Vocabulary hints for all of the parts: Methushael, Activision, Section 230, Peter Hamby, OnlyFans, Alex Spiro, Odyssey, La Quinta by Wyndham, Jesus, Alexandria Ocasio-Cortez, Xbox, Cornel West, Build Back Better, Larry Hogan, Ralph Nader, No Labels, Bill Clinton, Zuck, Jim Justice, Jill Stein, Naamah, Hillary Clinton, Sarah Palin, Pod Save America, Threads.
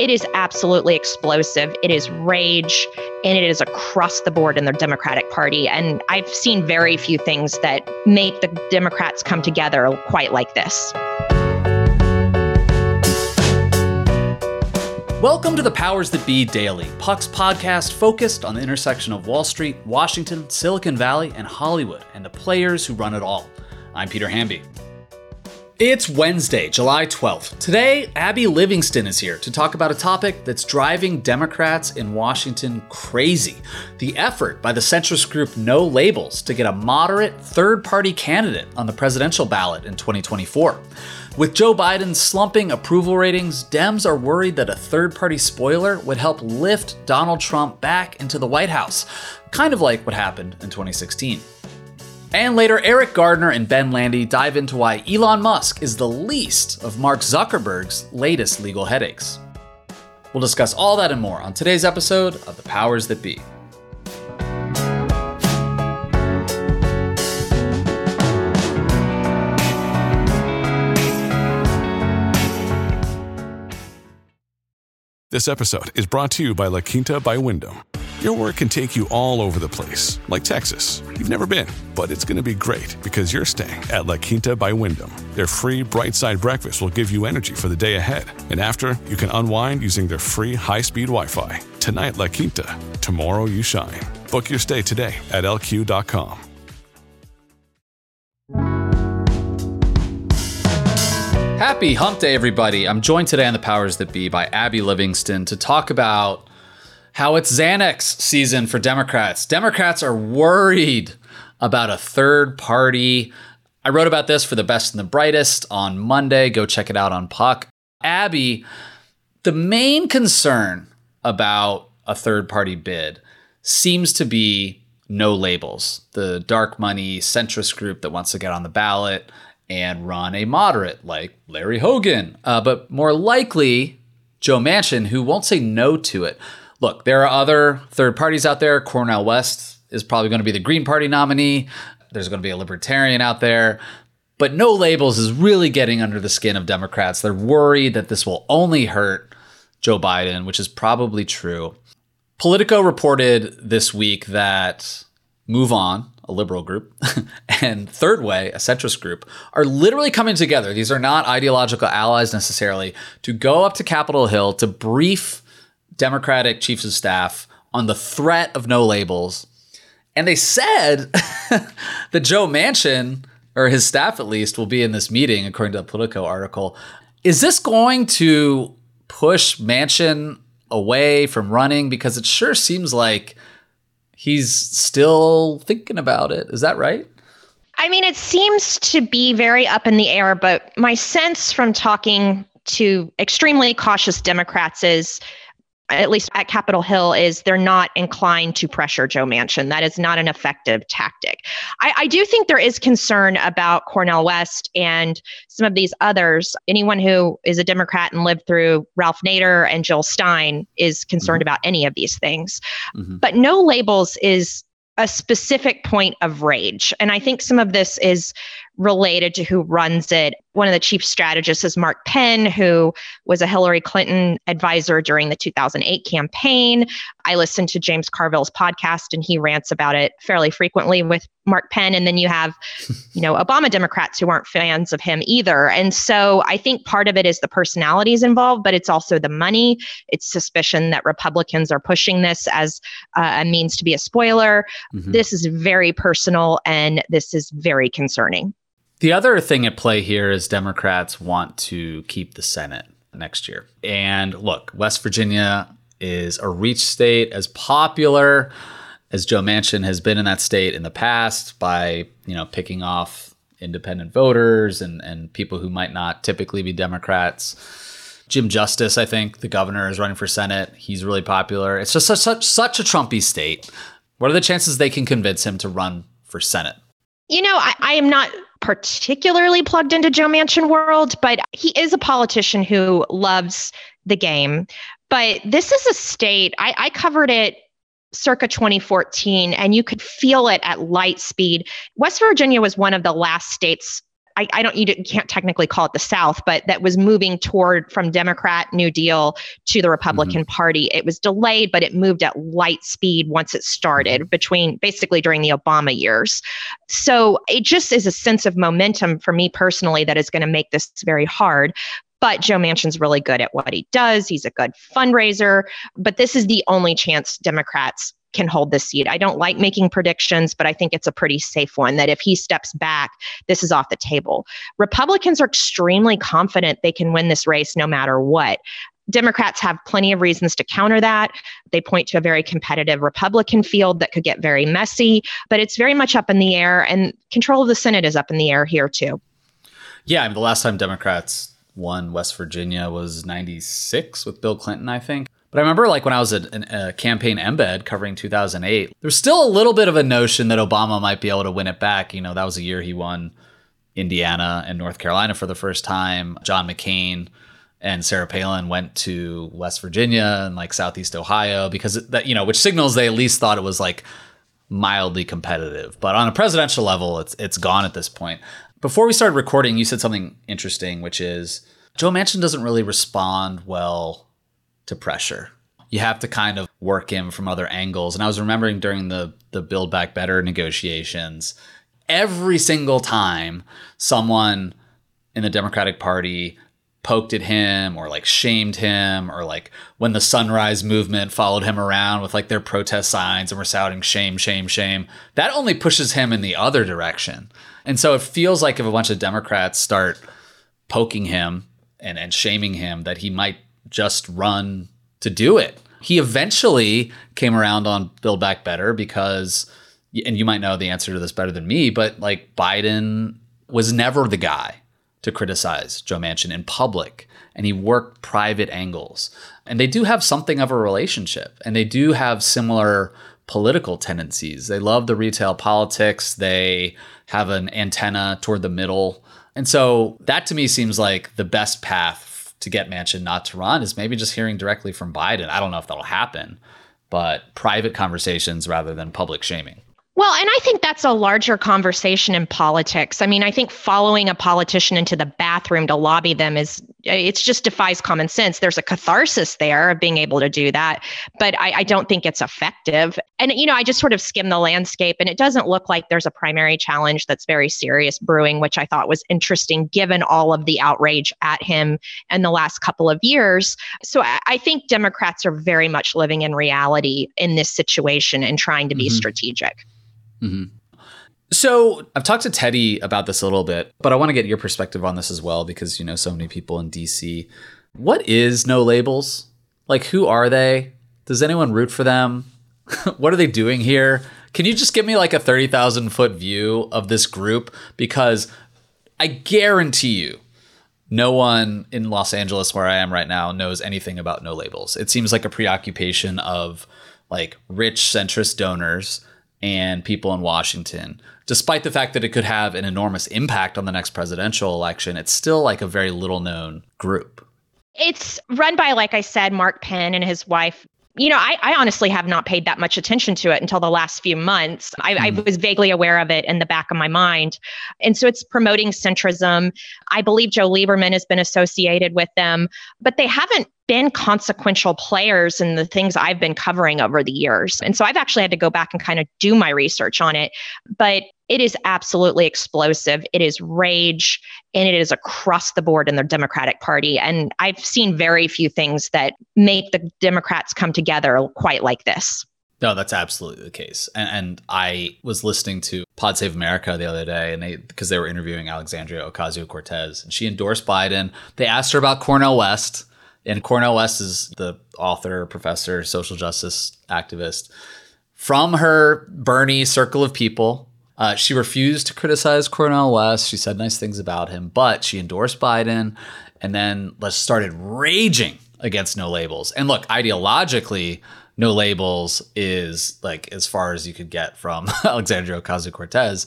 It is absolutely explosive. It is rage, and it is across the board in the Democratic Party. And I've seen very few things that make the Democrats come together quite like this. Welcome to the Powers That Be Daily, Puck's podcast focused on the intersection of Wall Street, Washington, Silicon Valley, and Hollywood, and the players who run it all. I'm Peter Hamby. It's Wednesday, July 12th. Today, Abby Livingston is here to talk about a topic that's driving Democrats in Washington crazy. The effort by the centrist group No Labels to get a moderate third-party candidate on the presidential ballot in 2024. With Joe Biden's slumping approval ratings, Dems are worried that a third-party spoiler would help lift Donald Trump back into the White House, kind of like what happened in 2016. And later, Eriq Gardner and Ben Landy dive into why Elon Musk is the least of Mark Zuckerberg's latest legal headaches. We'll discuss all that and more on today's episode of The Powers That Be. This episode is brought to you by La Quinta by Wyndham. Your work can take you all over the place, like Texas. You've never been, but it's going to be great because you're staying at La Quinta by Wyndham. Their free Bright Side breakfast will give you energy for the day ahead. And after, you can unwind using their free high-speed Wi-Fi. Tonight, La Quinta, tomorrow you shine. Book your stay today at LQ.com. Happy Hump Day, everybody. I'm joined today on The Powers That Be by Abby Livingston to talk about how it's Xanax season for Democrats. Democrats are worried about a third party. I wrote about this for The Best and the Brightest on Monday. Go check it out on Puck. Abby, the main concern about a third party bid seems to be No Labels, the dark money centrist group that wants to get on the ballot and run a moderate like Larry Hogan, but more likely Joe Manchin, who won't say no to it. Look, there are other third parties out there. Cornel West is probably going to be the Green Party nominee. There's going to be a libertarian out there. But No Labels is really getting under the skin of Democrats. They're worried that this will only hurt Joe Biden, which is probably true. Politico reported this week that MoveOn, a liberal group, and Third Way, a centrist group, are literally coming together. These are not ideological allies necessarily, to go up to Capitol Hill to brief Democratic chiefs of staff on the threat of No Labels. And they said that Joe Manchin, or his staff at least, will be in this meeting, according to a Politico article. Is this going to push Manchin away from running? Because it sure seems like he's still thinking about it. Is that right? I mean, it seems to be very up in the air, but my sense from talking to extremely cautious Democrats is, at least at Capitol Hill, is they're not inclined to pressure Joe Manchin. That is not an effective tactic. I do think there is concern about Cornel West and some of these others. Anyone who is a Democrat and lived through Ralph Nader and Jill Stein is concerned about any of these things. But No Labels is a specific point of rage. And I think some of this is related to who runs it. One of the chief strategists is Mark Penn, who was a Hillary Clinton advisor during the 2008 campaign. I listened to James Carville's podcast, and he rants about it fairly frequently with Mark Penn. And then you have, Obama Democrats who aren't fans of him either. And so I think part of it is the personalities involved, but it's also the money. It's suspicion that Republicans are pushing this as a means to be a spoiler. This is very personal, and this is very concerning. The other thing at play here is Democrats want to keep the Senate next year. And look, West Virginia is a reach state, as popular as Joe Manchin has been in that state in the past by, picking off independent voters and people who might not typically be Democrats. Jim Justice, I think, the governor, is running for Senate. He's really popular. It's just such a Trumpy state. What are the chances they can convince him to run for Senate? I am not particularly plugged into Joe Manchin world, but he is a politician who loves the game. But this is a state, I covered it circa 2014, and you could feel it at light speed. West Virginia was one of the last states I don't, you can't technically call it the South, but that was moving toward from Democrat New Deal to the Republican Party. It was delayed, but it moved at light speed once it started between basically during the Obama years. So it just is a sense of momentum for me personally that is going to make this very hard. But Joe Manchin's really good at what he does. He's a good fundraiser, but this is the only chance Democrats can hold this seat. I don't like making predictions, but I think it's a pretty safe one that if he steps back, this is off the table. Republicans are extremely confident they can win this race no matter what. Democrats have plenty of reasons to counter that. They point to a very competitive Republican field that could get very messy, but it's very much up in the air, and control of the Senate is up in the air here too. Yeah, I mean, the last time Democrats won West Virginia was 96 with Bill Clinton, I think. But I remember, like, when I was at a campaign embed covering 2008, there's still a little bit of a notion that Obama might be able to win it back. You know, that was the year he won Indiana and North Carolina for the first time. John McCain and Sarah Palin went to West Virginia and, like, Southeast Ohio because that, you know, which signals they at least thought it was, like, mildly competitive. But on a presidential level, it's gone at this point. Before we started recording, you said something interesting, which is Joe Manchin doesn't really respond well to pressure. You have to kind of work him from other angles. And I was remembering during the Build Back Better negotiations, every single time someone in the Democratic Party poked at him or like shamed him, or like when the Sunrise Movement followed him around with like their protest signs and were shouting shame, shame, shame, that only pushes him in the other direction. And so it feels like if a bunch of Democrats start poking him and shaming him, that he might just run to do it. He eventually came around on Build Back Better because, and you might know the answer to this better than me, but like Biden was never the guy to criticize Joe Manchin in public, and he worked private angles. And they do have something of a relationship, and they do have similar political tendencies. They love the retail politics. They have an antenna toward the middle. And so that to me seems like the best path to get Manchin not to run is maybe just hearing directly from Biden. I don't know if that'll happen, but private conversations rather than public shaming. Well, and I think that's a larger conversation in politics. I mean, I think following a politician into the bathroom to lobby them is, it just defies common sense. There's a catharsis there of being able to do that, but I don't think it's effective. And, you know, I just sort of skim the landscape, and it doesn't look like there's a primary challenge that's very serious brewing, which I thought was interesting given all of the outrage at him in the last couple of years. So I think Democrats are very much living in reality in this situation and trying to be strategic. So I've talked to Teddy about this a little bit, but I want to get your perspective on this as well, because, you know, so many people in DC. What is No Labels? Like, who are they? Does anyone root for them? What are they doing here? Can you just give me like a 30,000 foot view of this group? Because I guarantee you, no one in Los Angeles where I am right now knows anything about No Labels. It seems like a preoccupation of like rich centrist donors and people in Washington. Despite the fact that it could have an enormous impact on the next presidential election, it's still like a very little known group. It's run by, like I said, Mark Penn and his wife. You know, I honestly have not paid that much attention to it until the last few months. I was vaguely aware of it in the back of my mind. And so it's promoting centrism. I believe Joe Lieberman has been associated with them, but they haven't been consequential players in the things I've been covering over the years. And so I've actually had to go back and kind of do my research on it. But it is absolutely explosive. It is rage, and it is across the board in the Democratic Party. And I've seen very few things that make the Democrats come together quite like this. No, that's absolutely the case. And I was listening to Pod Save America the other day, and because they were interviewing Alexandria Ocasio-Cortez, and she endorsed Biden. They asked her about Cornel West, and Cornel West is the author, professor, social justice activist from her Bernie circle of people. She refused to criticize Cornel West. She said nice things about him, but she endorsed Biden and then started raging against No Labels. And look, ideologically, No Labels is like as far as you could get from Alexandria Ocasio-Cortez.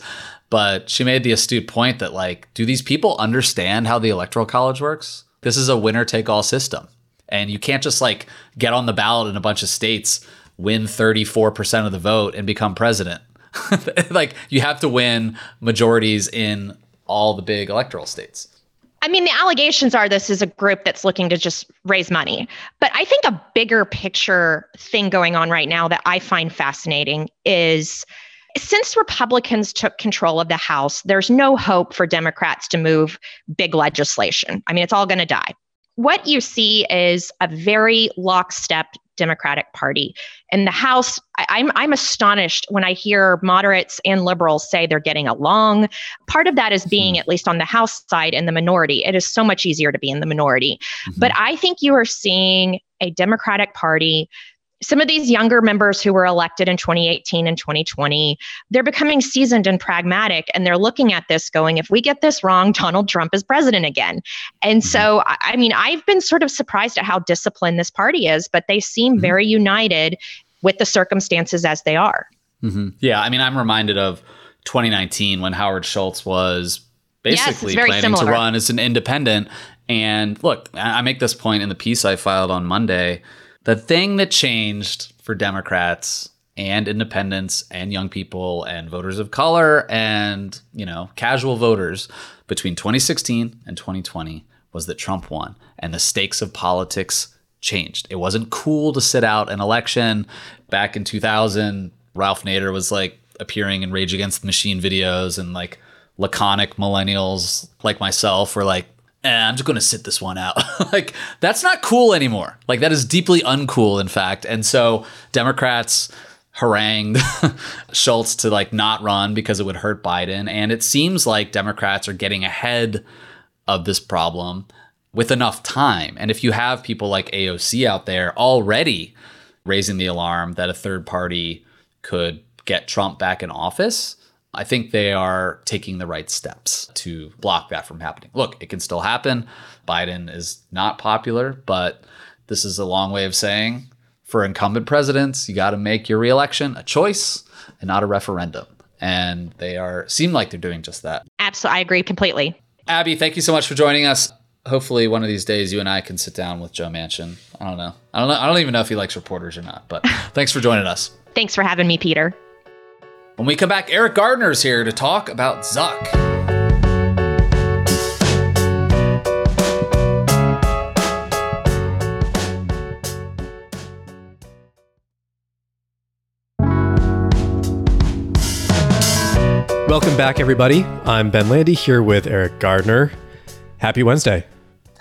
But she made the astute point that, like, do these people understand how the Electoral College works? This is a winner-take-all system. And you can't just like get on the ballot in a bunch of states, win 34% of the vote, and become president. Like, you have to win majorities in all the big electoral states. I mean, the allegations are this is a group that's looking to just raise money. But I think a bigger picture thing going on right now that I find fascinating is since Republicans took control of the House, there's no hope for Democrats to move big legislation. I mean, it's all going to die. What you see is a very lockstep Democratic Party. In the House, I'm astonished when I hear moderates and liberals say they're getting along. Part of that is being, at least on the House side, in the minority. It is so much easier to be in the minority. Mm-hmm. But I think you are seeing a Democratic Party. Some of these younger members who were elected in 2018 and 2020, they're becoming seasoned and pragmatic. And they're looking at this going, if we get this wrong, Donald Trump is president again. And so, I mean, I've been sort of surprised at how disciplined this party is, but they seem very united with the circumstances as they are. Mm-hmm. Yeah. I mean, I'm reminded of 2019 when Howard Schultz was basically planning to run as an independent. And look, I make this point in the piece I filed on Monday. The thing that changed for Democrats and independents and young people and voters of color and, you know, casual voters between 2016 and 2020 was that Trump won and the stakes of politics changed. It wasn't cool to sit out an election. Back in 2000, Ralph Nader was like appearing in Rage Against the Machine videos, and like laconic millennials like myself were like, I'm just going to sit this one out. Like, that's not cool anymore. Like, that is deeply uncool, in fact. And so Democrats harangued Schultz to like not run because it would hurt Biden. And it seems like Democrats are getting ahead of this problem with enough time. And if you have people like AOC out there already raising the alarm that a third party could get Trump back in office, I think they are taking the right steps to block that from happening. Look, it can still happen. Biden is not popular, but this is a long way of saying for incumbent presidents, you got to make your reelection a choice and not a referendum. And they seem like they're doing just that. Absolutely. I agree completely. Abby, thank you so much for joining us. Hopefully one of these days you and I can sit down with Joe Manchin. I don't know. I don't even know if he likes reporters or not, but thanks for joining us. Thanks for having me, Peter. When we come back, Eriq Gardner is here to talk about Zuck. Welcome back, everybody. I'm Ben Landy here with Eriq Gardner. Happy Wednesday.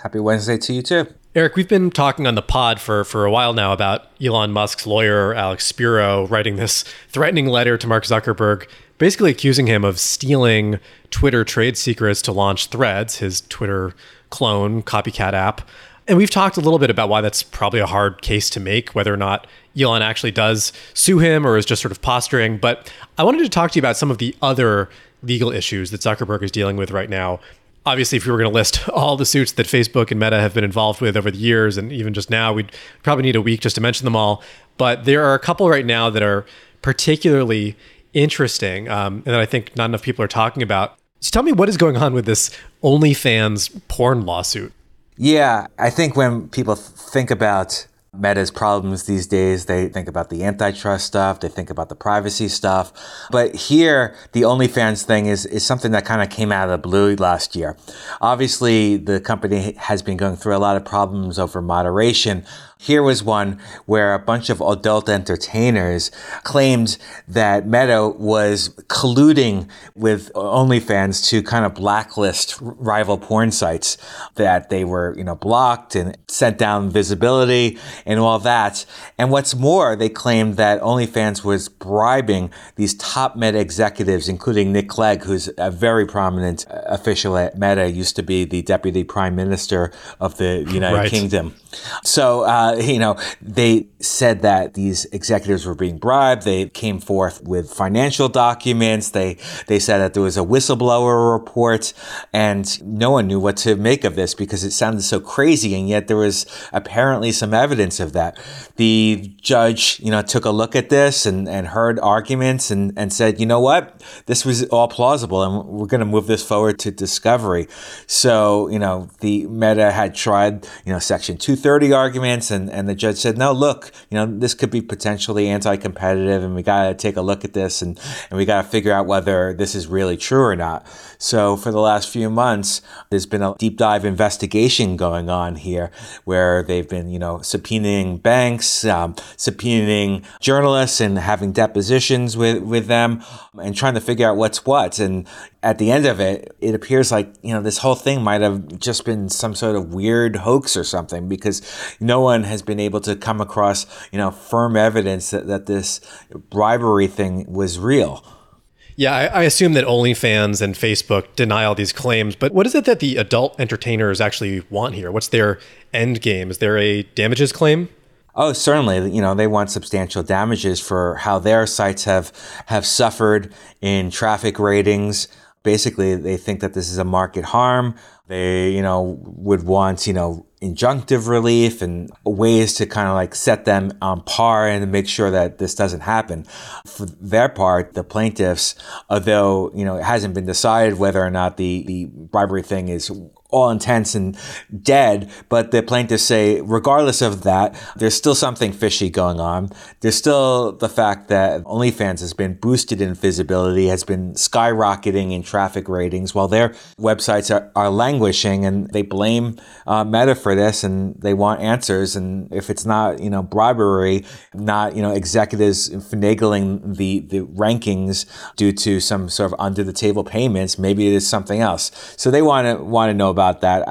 Happy Wednesday to you, too. Eriq, we've been talking on the pod for a while now about Elon Musk's lawyer, Alex Spiro, writing this threatening letter to Mark Zuckerberg, basically accusing him of stealing Twitter trade secrets to launch Threads, his Twitter clone copycat app. And we've talked a little bit about why that's probably a hard case to make, whether or not Elon actually does sue him or is just sort of posturing. But I wanted to talk to you about some of the other legal issues that Zuckerberg is dealing with right now. Obviously, if we were going to list all the suits that Facebook and Meta have been involved with over the years, and even just now, we'd probably need a week just to mention them all. But there are a couple right now that are particularly interesting and that I think not enough people are talking about. So tell me, what is going on with this OnlyFans porn lawsuit? Yeah, I think when people think about Meta's problems these days, they think about the antitrust stuff, they think about the privacy stuff. But here, the OnlyFans thing is something that kind of came out of the blue last year. Obviously, the company has been going through a lot of problems over moderation. Here was one where a bunch of adult entertainers claimed that Meta was colluding with OnlyFans to kind of blacklist rival porn sites, that they were, you know, blocked and sent down visibility and all that. And what's more, they claimed that OnlyFans was bribing these top Meta executives, including Nick Clegg, who's a very prominent official at Meta, used to be the deputy prime minister of the United Kingdom. So, you know, they said that these executives were being bribed. They came forth with financial documents. They said that there was a whistleblower report, and no one knew what to make of this because it sounded so crazy. And yet there was apparently some evidence of that. The judge, you know, took a look at this and heard arguments and said, you know what, this was all plausible and we're going to move this forward to discovery. So, you know, the Meta had tried, you know, Section 230 arguments and and the judge said, no, look, you know, this could be potentially anti-competitive, and we got to take a look at this, and we got to figure out whether this is really true or not. So for the last few months, there's been a deep dive investigation going on here, where they've been, you know, subpoenaing banks, subpoenaing journalists, and having depositions with them, and trying to figure out what's what. And at the end of it, it appears like, you know, this whole thing might have just been some sort of weird hoax or something, because no one has been able to come across, you know, firm evidence that this bribery thing was real. Yeah, I assume that OnlyFans and Facebook deny all these claims, but what is it that the adult entertainers actually want here? What's their end game? Is there a damages claim? Oh, certainly. You know, they want substantial damages for how their sites have suffered in traffic ratings. Basically, they think that this is a market harm. They, you know, would want, you know, injunctive relief and ways to kind of like set them on par and make sure that this doesn't happen. For their part, the plaintiffs, although, you know, it hasn't been decided whether or not the bribery thing is all intents and dead, but the plaintiffs say, regardless of that, there's still something fishy going on. There's still the fact that OnlyFans has been boosted in visibility, has been skyrocketing in traffic ratings, while their websites are languishing, and they blame Meta for this, and they want answers. And if it's not, you know, bribery, not, you know, executives finagling the rankings due to some sort of under the table payments, maybe it is something else. So they want to know about that.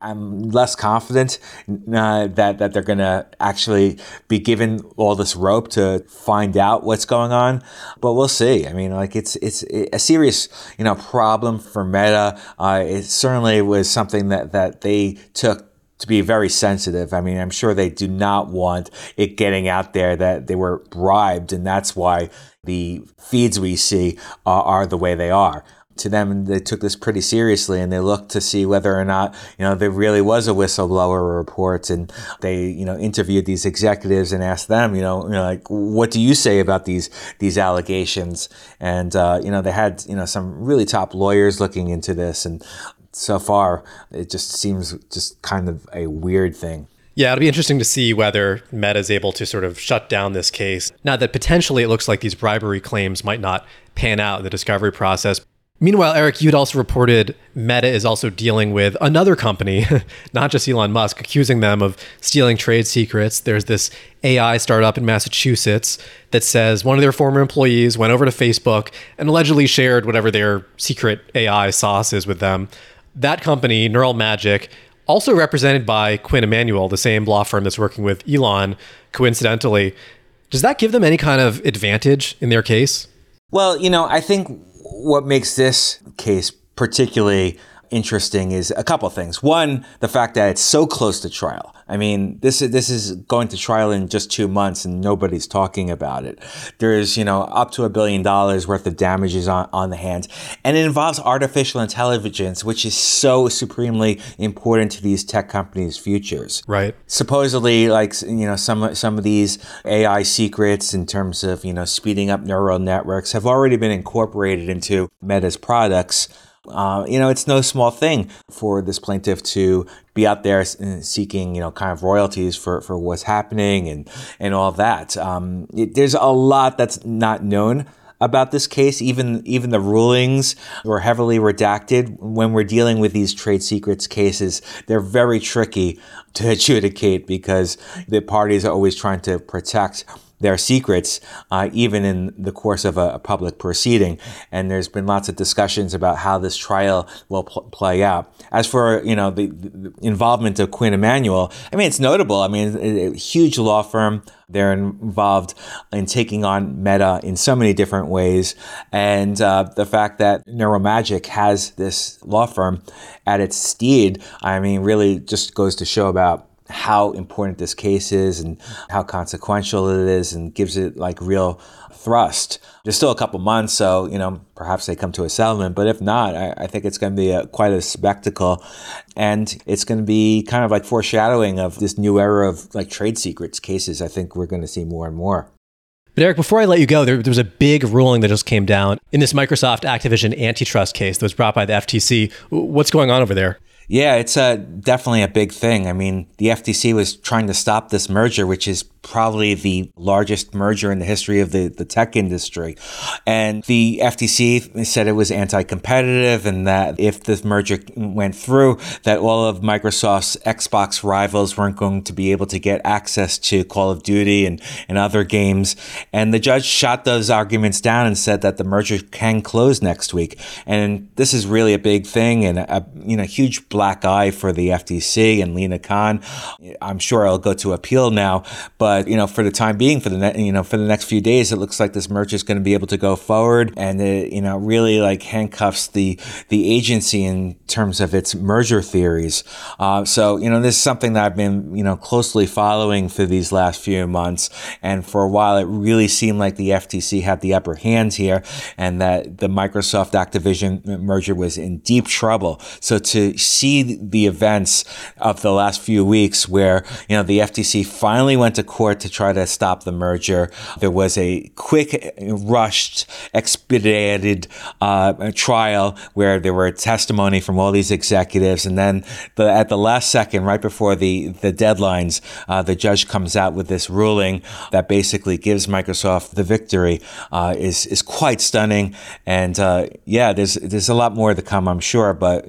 I'm less confident that they're going to actually be given all this rope to find out what's going on, but we'll see. I mean, like it's a serious, you know, problem for Meta. It certainly was something that they took to be very sensitive. I mean, I'm sure they do not want it getting out there that they were bribed, and that's why the feeds we see are the way they are. To them, they took this pretty seriously, and they looked to see whether or not, you know, there really was a whistleblower report, and they, you know, interviewed these executives and asked them, you know, like, what do you say about these allegations? And you know, they had, you know, some really top lawyers looking into this, and so far it just seems just kind of a weird thing. Yeah, it'll be interesting to see whether Meta is able to sort of shut down this case. Now that potentially it looks like these bribery claims might not pan out in the discovery process. Meanwhile, Eriq, you'd also reported Meta is also dealing with another company, not just Elon Musk, accusing them of stealing trade secrets. There's this AI startup in Massachusetts that says one of their former employees went over to Facebook and allegedly shared whatever their secret AI sauce is with them. That company, Neural Magic, also represented by Quinn Emanuel, the same law firm that's working with Elon, coincidentally. Does that give them any kind of advantage in their case? Well, you know, I think what makes this case particularly interesting is a couple things. One, the fact that it's so close to trial. I mean, this is going to trial in just 2 months, and nobody's talking about it. There's, you know, up to $1 billion worth of damages on the hands. And it involves artificial intelligence, which is so supremely important to these tech companies' futures. Right. Supposedly, like, you know, some of these AI secrets in terms of, you know, speeding up neural networks have already been incorporated into Meta's products. You know, it's no small thing for this plaintiff to be out there seeking, you know, kind of royalties for what's happening and all that. There's a lot that's not known about this case. Even the rulings were heavily redacted. When we're dealing with these trade secrets cases, they're very tricky to adjudicate because the parties are always trying to protect their secrets, even in the course of a public proceeding. And there's been lots of discussions about how this trial will play out. As for, you know, the involvement of Quinn Emanuel, I mean, it's notable. I mean, a huge law firm. They're involved in taking on Meta in so many different ways. And the fact that Neural Magic has this law firm at its steed, I mean, really just goes to show about how important this case is and how consequential it is, and gives it like real thrust. There's still a couple months, so, you know, perhaps they come to a settlement, but if not, I think it's going to be quite a spectacle, and it's going to be kind of like foreshadowing of this new era of like trade secrets cases. I think we're going to see more and more. But Eriq, before I let you go, there was a big ruling that just came down in this Microsoft Activision antitrust case that was brought by the FTC. What's going on over there? Yeah, it's definitely a big thing. I mean, the FTC was trying to stop this merger, which is probably the largest merger in the history of the tech industry. And the FTC said it was anti-competitive and that if this merger went through, that all of Microsoft's Xbox rivals weren't going to be able to get access to Call of Duty and other games. And the judge shot those arguments down and said that the merger can close next week. And this is really a big thing and a huge black eye for the FTC and Lina Khan. I'm sure it'll go to appeal now, but for the time being, for the next few days, it looks like this merger is going to be able to go forward, and it really like handcuffs the agency in terms of its merger theories. So this is something that I've been closely following for these last few months, and for a while it really seemed like the FTC had the upper hand here, and that the Microsoft Activision merger was in deep trouble. So to see the events of the last few weeks, where the FTC finally went to court to try to stop the merger, there was a quick, rushed, expedited trial where there were testimony from all these executives, and then at the last second, right before the deadlines, the judge comes out with this ruling that basically gives Microsoft the victory. Is quite stunning, and there's a lot more to come, I'm sure, but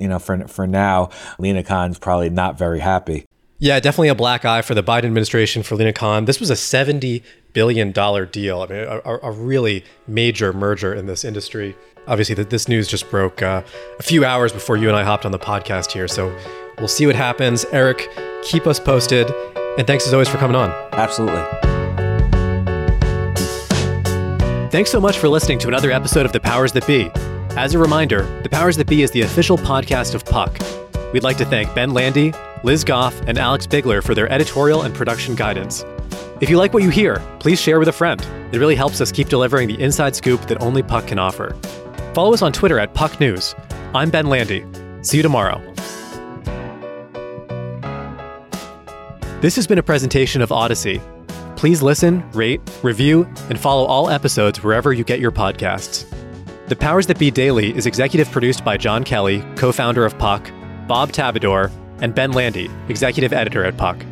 for now, Lina Khan's probably not very happy. Yeah, definitely a black eye for the Biden administration, for Lina Khan. This was a $70 billion deal. I mean, a really major merger in this industry. Obviously, this news just broke a few hours before you and I hopped on the podcast here. So we'll see what happens. Eriq, keep us posted. And thanks as always for coming on. Absolutely. Thanks so much for listening to another episode of The Powers That Be. As a reminder, The Powers That Be is the official podcast of Puck. We'd like to thank Ben Landy, Liz Goff, and Alex Bigler for their editorial and production guidance. If you like what you hear, please share with a friend. It really helps us keep delivering the inside scoop that only Puck can offer. Follow us on Twitter at Puck News. I'm Ben Landy. See you tomorrow. This has been a presentation of Odyssey. Please listen, rate, review, and follow all episodes wherever you get your podcasts. The Powers That Be Daily is executive produced by John Kelly, co-founder of Puck, Bob Tabador, and Ben Landy, executive editor at Puck.